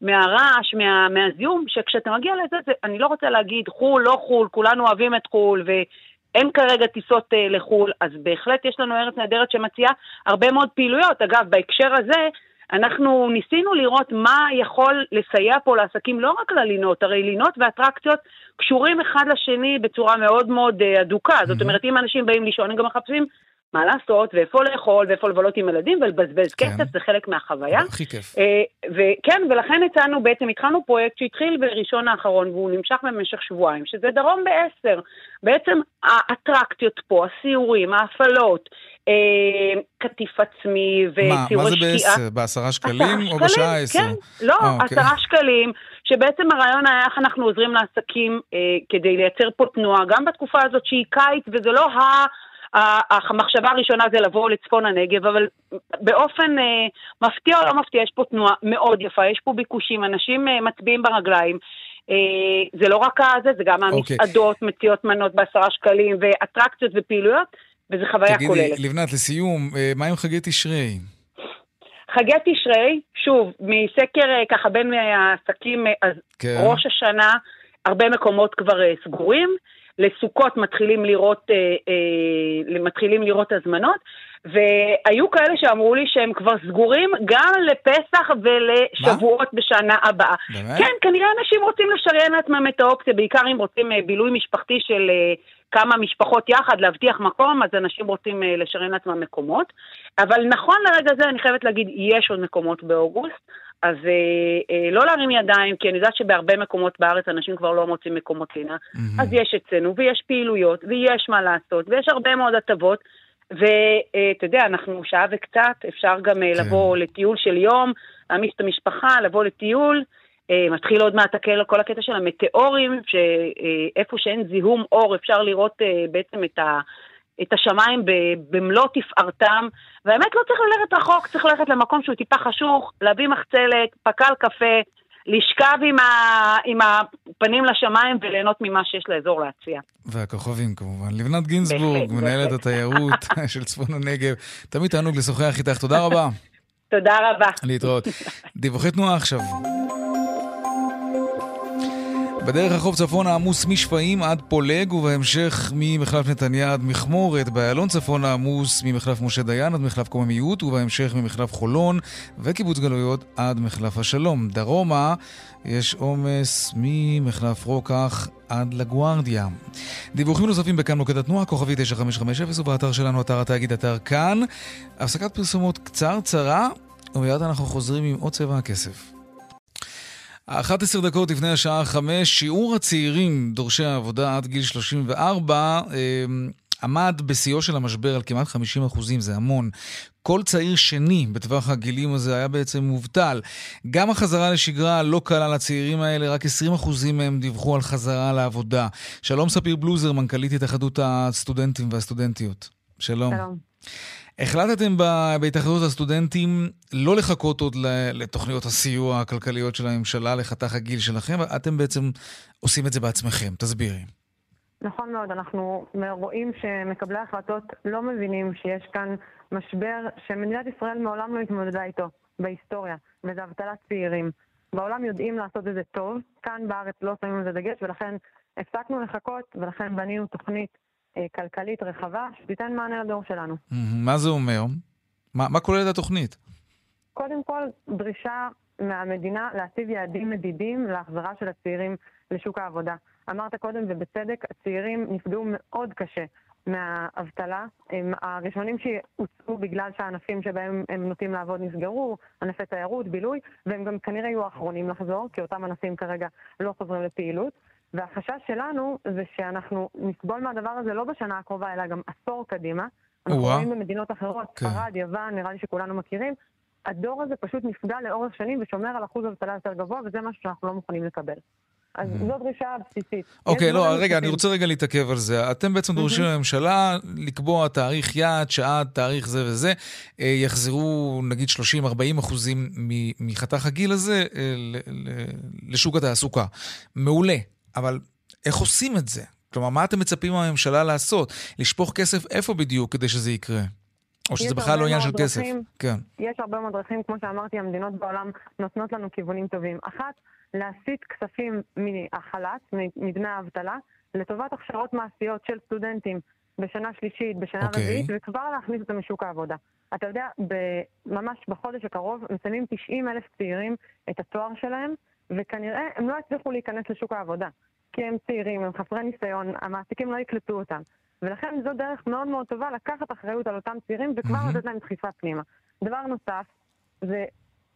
מהרעש, מהזיום, שכשאתה מגיע לזה, אני לא רוצה להגיד, חול, לא חול, כולנו אוהבים את חול, ו... אין כרגע טיסות לחול, אז בהחלט יש לנו ארץ נהדרת שמציעה הרבה מאוד פעילויות. אגב, בהקשר הזה, אנחנו ניסינו לראות מה יכול לסייע פה לעסקים, לא רק ללינות, הרי לינות ואטרקציות קשורים אחד לשני בצורה מאוד מאוד אדוקה. זאת אומרת, אם אנשים באים לישון, הם גם מחפשים מה לעשות, ואיפה לאכול, ואיפה לבלות עם ילדים, ולבזבז כסף, זה חלק מהחוויה. הכי כיף. וכן, ולכן הצענו, בעצם התחלנו פרויקט שהתחיל בראשון האחרון, והוא נמשך במשך שבועיים, שזה דרום בעשר. בעצם האטרקציות פה, הסיורים, ההפעלות, כתיף עצמי, וציורי שקיעה. מה זה בעשרה שקלים, או בשעה עשר? כן, לא, עשרה שקלים, שבעצם הרעיון היה איך אנחנו עוזרים לעסקים, כדי לייצר פה תנועה, גם בתקופה הזאת שהיא קיץ, וזה לא ה... המחשבה הראשונה זה לבוא לצפון הנגב, אבל באופן אה, מפתיע או לא מפתיע, יש פה תנועה מאוד יפה, יש פה ביקושים, אנשים אה, מצביעים ברגליים, אה, זה לא רק הזה, זה גם המסעדות, okay. מציאות מנות בעשרה שקלים, ואטרקציות ופעילויות, וזה חוויה תגידי, כוללת. תגידי, לבנת, לסיום, אה, מה עם חגי תשרי? חגי תשרי, שוב, מסקר אה, ככה בין העסקים, אה, אז כן. ראש השנה, הרבה מקומות כבר אה, סגורים, לסוכות מתחילים לראות, מתחילים לראות הזמנות, והיו כאלה שאמרו לי שהם כבר סגורים גם לפסח ולשבועות בשנה הבאה. כן, כנראה אנשים רוצים לשריין לעצמם את האופציה, בעיקר אם רוצים בילוי משפחתי של כמה משפחות יחד, להבטיח מקום, אז אנשים רוצים לשריין לעצמם מקומות. אבל נכון לרגע זה, אני חייבת להגיד, יש עוד מקומות באוגוסט, אז לא להרים ידיים, כי אני יודעת שבהרבה מקומות בארץ אנשים כבר לא מוצאים מקומות לינה, אז יש אצלנו, ויש פעילויות, ויש מה לעשות, ויש הרבה מאוד הטבות, ואתה יודע, אנחנו שעה וקצת, אפשר גם לבוא לטיול של יום, להעמיס את המשפחה, לבוא לטיול, מתחיל עוד מהתקל, כל הקטע של המטאורים, שאיפה שאין זיהום אור, אפשר לראות בעצם את ה... את השמיים במלוא תפארתם, והאמת לא צריך ללכת רחוק, צריך ללכת למקום שהוא טיפה חשוך, להביא מחצלת, פקל קפה, לשכב עם, ה... עם הפנים לשמיים וליהנות ממה שיש לאזור להציע. והכוכבים כמובן. לבנת גינסבורג, מנהלת התיירות של צפון הנגב. תמיד תענוג לשוחח איתך. תודה רבה. תודה רבה. להתראות. דיווחי תנועה עכשיו. בדרך החוף צפון העמוס משפעים עד פולג, ובהמשך ממחלף נתניה עד מחמורת. באיילון צפון העמוס ממחלף משה דיין עד מחלף קוממיות, ובהמשך ממחלף חולון וקיבוץ גלויות עד מחלף השלום. דרומה יש עומס ממחלף רוקח עד לגוארדיה. דיווחים נוספים בכאן מוקד התנועה, כוכבי תשע חמש חמש אפס, ובאתר שלנו, אתר התאגיד, אתר כאן. הפסקת פרסומות קצר צרה, ומיד אנחנו חוזרים עם עוד צבע הכסף. אחת עשרה דקות לפני השעה חמש, שיעור הצעירים דורשי העבודה עד גיל שלושים וארבע עמד בשיאו של המשבר על כמעט חמישים אחוזים, זה המון. כל צעיר שני בטווח הגילים הזה היה בעצם מובטל. גם החזרה לשגרה לא קלה לצעירים האלה, רק עשרים אחוזים מהם דיווחו על חזרה לעבודה. שלום ספיר בלוזר, מנכ"לית התאחדות הסטודנטים והסטודנטיות. שלום. שלום. החלטתם בהתאחדות הסטודנטים לא לחכות עוד לתוכניות הסיוע הכלכליות של הממשלה לחתך הגיל שלכם, אתם בעצם עושים את זה בעצמכם, תסבירי. נכון מאוד, אנחנו רואים שמקבלי ההחלטות לא מבינים שיש כאן משבר שמדינת ישראל מעולם לא התמודדה איתו בהיסטוריה, וזה אבטלת צעירים. בעולם יודעים לעשות את זה טוב, כאן בארץ לא שמים על זה דגש, ולכן הפסקנו לחכות, ולכן בנינו תוכנית כלכלית רחבה, שתיתן מענה לדור שלנו. מה זה אומר? מה, מה כוללת התוכנית? קודם כל, דרישה מהמדינה להציב יעדים מדידים להחזרה של הצעירים לשוק העבודה. אמרת קודם, ובצדק, הצעירים נפגעו מאוד קשה מהאבטלה. הם הראשונים שהוצאו בגלל שהענפים שבהם הם נוטים לעבוד נסגרו, ענפי תיירות, בילוי, והם גם כנראה יהיו האחרונים לחזור, כי אותם ענפים כרגע לא חוזרים לפעילות. והחשש שלנו זה שאנחנו נסבול מהדבר הזה לא בשנה הקרובה, אלא גם עשור קדימה. אנחנו רואים במדינות אחרות, ספרד, יוון, נראה לי שכולנו מכירים. הדור הזה פשוט נפגע לאורך שנים ושומר על אחוז אבטלה יותר גבוה, וזה משהו שאנחנו לא מוכנים לקבל. אז זו דרישה בסיסית. אוקיי, לא, רגע, אני רוצה רגע להתעכב על זה. אתם בעצם דורשים לממשלה לקבוע תאריך יעד, שעה, תאריך זה וזה, יחזרו נגיד שלושים עד ארבעים אחוזים מחתך הגיל הזה לשוק התעסוקה. מעולה, אבל איך עושים את זה? כלומר, מה אתם מצפים מהממשלה לעשות? לשפוך כסף איפה בדיוק כדי שזה יקרה? או שזה בכלל לא עניין של כסף? כן. יש הרבה מאוד דרכים, כמו שאמרתי, המדינות בעולם נותנות לנו כיוונים טובים. אחת, להסיט כספים מהחל"ת, מדמי האבטלה, לטובת הכשרות מעשיות של סטודנטים בשנה שלישית, בשנה רביעית, וכבר להכניס אותם לשוק העבודה. אתה יודע, ממש בחודש הקרוב מסיימים תשעים אלף צעירים את התואר שלהם, וכנראה הם לא הצליחו להיכנס לשוק העבודה, כי הם צעירים, הם חסרי ניסיון, המעסיקים לא יקלטו אותם. ולכן זו דרך מאוד מאוד טובה לקחת אחריות על אותם צעירים וכבר mm-hmm. לתת להם דחיפה פנימה. דבר נוסף זה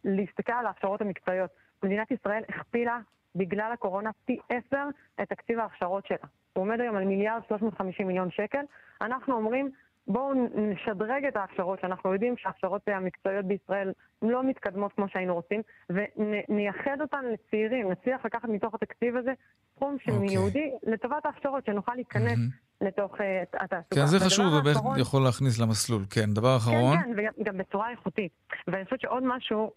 להסתכל על ההכשרות המקצועיות. מדינת ישראל הכפילה בגלל הקורונה פי עשר את תקציב ההכשרות שלה. הוא עומד היום על מיליארד שלוש מאות וחמישים מיליון שקל. אנחנו אומרים בואו נשדרג את ההכשרות, שאנחנו יודעים שההכשרות המקצועיות בישראל לא מתקדמות כמו שהיינו רוצים, ונייחד אותן לצעירים, נצליח לקחת מתוך התקציב הזה תחום שמיועדי okay. לטובת ההכשרות, שנוכל להיכנס mm-hmm. לתוך uh, התעסוקה. כן, זה חשוב, ובאמת יכול להכניס למסלול. כן, דבר אחרון. כן, כן, וגם בצורה איכותית. ואני חושבת שעוד משהו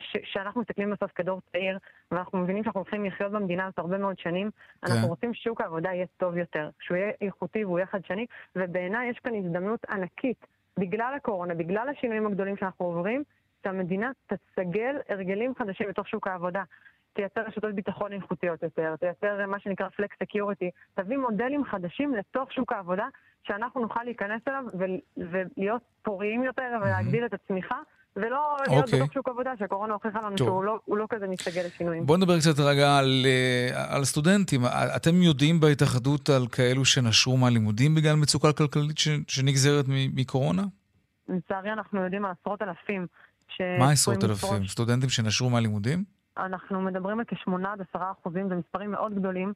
ש- שאנחנו מסתכלים בסוף כדור צעיר, ואנחנו מבינים שאנחנו הולכים לחיות במדינה הזאת הרבה מאוד שנים, כן. אנחנו רוצים ששוק העבודה יהיה טוב יותר, שהוא יהיה איכותי והוא יהיה חדשני, ובעיניי יש כאן הזדמנות ענקית, בגלל הקורונה, בגלל השינויים הגדולים שאנחנו עוברים, שהמדינה תסגל הרגלים חדשים בתוך שוק העבודה. תייצר רשתות ביטחון איכותיות יותר, תייצר מה שנקרא פלקס סקיוריטי, תביא מודלים חדשים לתוך שוק העבודה, שאנחנו נוכל להיכנס אליו ו- ולהיות פוריים יותר ולהגדיל את הצמיחה, ולא okay. להיות בתוך שוק עבודה שהקורונה הוכיחה לנו שהוא לא, הוא לא כזה מסתגל לשינויים. בואו נדבר קצת רגע על, על סטודנטים. אתם יודעים בהתאחדות על כאלו שנשרו מהלימודים בגלל מצוקה כלכלית ש- שנגזרת מקורונה? לצערי אנחנו יודעים על עשרות אלפים. ש- מה עשרות אלפים? מפרוש... סטודנטים שנשרו מהלימודים? אנחנו מדברים על כ-שמונה עד עשרה אחוזים, זה מספרים מאוד גדולים,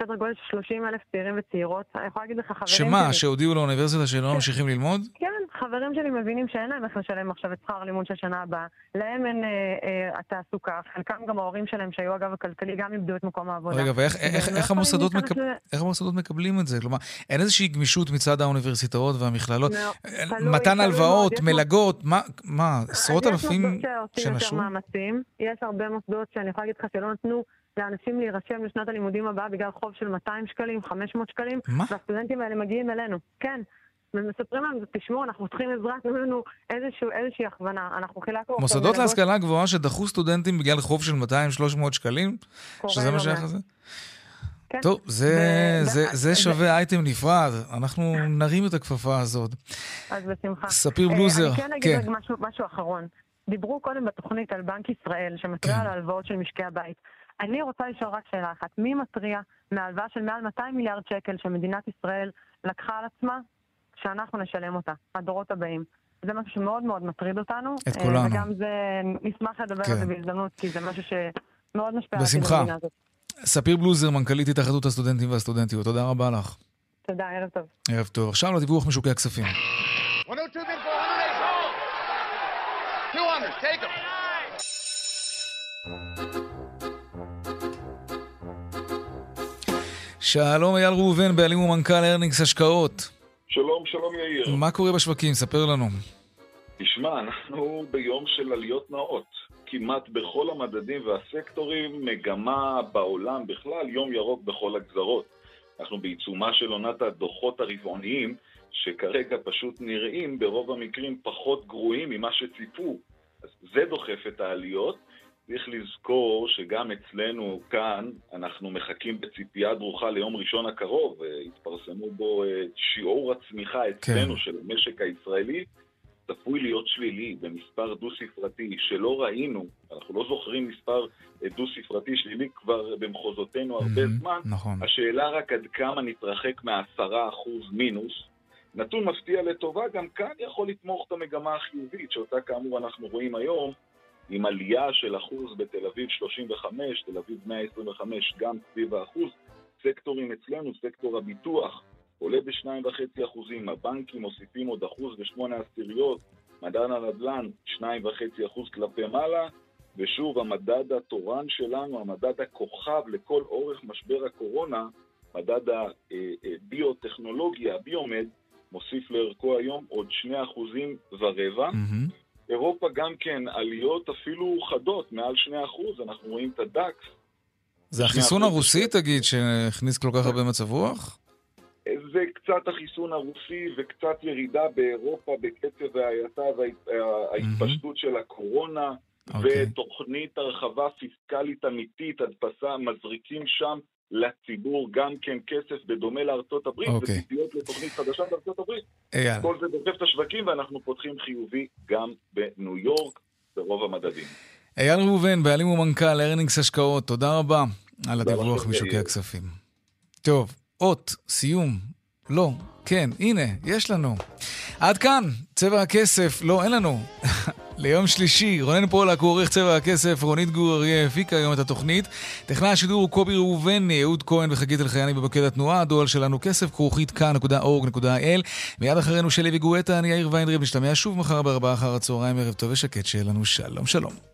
סדר גודל של שלושים אלף צעירים וצעירות. אני יכולה להגיד לך חברים שלי... שמה, שהודיעו לאוניברסיטה שלא ממשיכים ללמוד? כן, חברים שלי מבינים שאין להם איך לשלם עכשיו את שכר לימוד של שנה הבאה, להם אין התעסוקה, חלקם גם ההורים שלהם שהיו אגב הכלכלי גם איבדו את מקום העבודה. רגע, ואיך המוסדות מקבלים את זה? כלומר, אין איזושהי גמישות מצד האוניברסיטאות והמכללות? מתן הלוואות, מלגות, מה, עשרות אלפים שנשו? יש הרבה מוסדות שאני יכולה להגיד לך שלא נתנו לאנשים להירשם לשנת הלימודים הבאה בגלל חוב של מאתיים שקלים, חמש מאות שקלים, והסטודנטים האלה מגיעים אלינו. כן, ומספרים להם, תשמעו, אנחנו צריכים עזרה, תנו לנו איזושהי הכוונה. אנחנו חילקנו... מוסדות להשכלה גבוהה שדחו סטודנטים בגלל חוב של מאתיים שלוש מאות שקלים, שזה מה שייך לזה? טוב, זה שווה אייטם נפרד, אנחנו נרים את הכפפה הזאת. אז בשמחה. ספיר בלוזר. אני כן אגיד משהו אחרון. דיברו קודם בתוכנית על בנק ישראל, שמתריע על ההלוואות של משקי הבית. אני רוצה לשאול רק שאלה אחת, מי מטריע מהלוואה של מעל מאתיים מיליארד שקל שמדינת ישראל לקחה על עצמה, שאנחנו נשלם אותה, הדורות הבאים. זה משהו שמאוד מאוד מטריד אותנו. את כולנו. וגם זה, נשמח לדבר על זה בהזדמנות, כי זה משהו שמאוד משפיע. בשמחה. ספיר בלוזר, מנכ"לית התאחדות הסטודנטים והסטודנטיות. תודה רבה לך. תודה, ערב טוב. ערב טוב. עכשיו לדיווח משוקי הכספים. מאתיים, מאתיים, מאתיים, take them. שלום יאיר ויינרב, בעלים ומנכ"ל ארנינגס השקעות. שלום, שלום יאיר. מה קורה בשווקים? ספר לנו. תשמע, אנחנו ביום של עליות נאות. כמעט בכל המדדים והסקטורים, מגמה בעולם בכלל, יום ירוק בכל הגזרות. אנחנו בעיצומה של עונת הדוחות הרבעוניים, שכרגע פשוט נראים ברוב המקרים פחות גרועים ממה שציפו. אז זה דוחף את העליות. צריך לזכור שגם אצלנו כאן אנחנו מחכים בציפייה דרוכה ליום ראשון הקרוב, התפרסמו בו שיעור הצמיחה אצלנו כן. של המשק הישראלי, צפוי להיות שלילי במספר דו-ספרתי שלא ראינו, אנחנו לא זוכרים מספר דו-ספרתי שלילי כבר במחוזותינו הרבה mm-hmm, זמן, נכון. השאלה רק עד כמה נתרחק מעשרה אחוז מינוס, נתון מפתיע לטובה, גם כאן יכול לתמוך את המגמה החיובית שאותה כאמור אנחנו רואים היום, עם עלייה של אחוז בתל אביב שלושים וחמש, תל אביב מאה עשרים וחמש, גם סביב האחוז. סקטורים אצלנו, סקטור הביטוח, עולה ב-שתיים נקודה חמש אחוזים, הבנקים מוסיפים עוד אחוז ושמונה עשיריות, מדד הנדל"ן שתיים נקודה חמש אחוז כלפי מעלה, ושוב המדד התורן שלנו, המדד הכוכב לכל אורך משבר הקורונה, מדד הביוטכנולוגיה, הביומד, מוסיף לערכו היום עוד שני אחוזים ורבע. Mm-hmm. אירופה גם כן, עליות אפילו חדות, מעל שני אחוז, אנחנו רואים את הדקס. זה החיסון הרוסי, תגיד, שהכניס כל כך הרבה מצב רוח? זה קצת החיסון הרוסי וקצת ירידה באירופה בקצב ההאטה וההתפשטות של הקורונה, ותוכנית הרחבה פיסקלית אמיתית, הדפסה, מזריקים שם לציבור גם כן כסף בדומה לארצות הברית, וציפיות לתוכנית חדשה בארצות הברית. כל זה דוחף את השווקים, ואנחנו פותחים חיובי גם בניו יורק, ברוב המדדים. אייל ראובן, בעלים ומנכ"ל Earnings השקעות, תודה רבה על הדיווח משוקי הכספים. טוב, אות, סיום, לא, כן, הנה, יש לנו. עד כאן, צבע הכסף, לא, אין לנו. ליום שלישי, רונן פולק הוא עורך צבע הכסף, רונית גור אריה הפיקה היום את התוכנית. טכנאי השידור הוא קובי ראובן, יהודה כהן וחגית אלחייני במוקד התנועה, הדואל שלנו כסף, כרוכית כאן נקודה אורג נקודה איי אל. מיד אחרינו שלי וגואטה, אני יאיר ויינרב, נשתמע שוב מחר בארבע אחר הצהריים, ערב טוב ושקט, שיהיה לנו שלום שלום.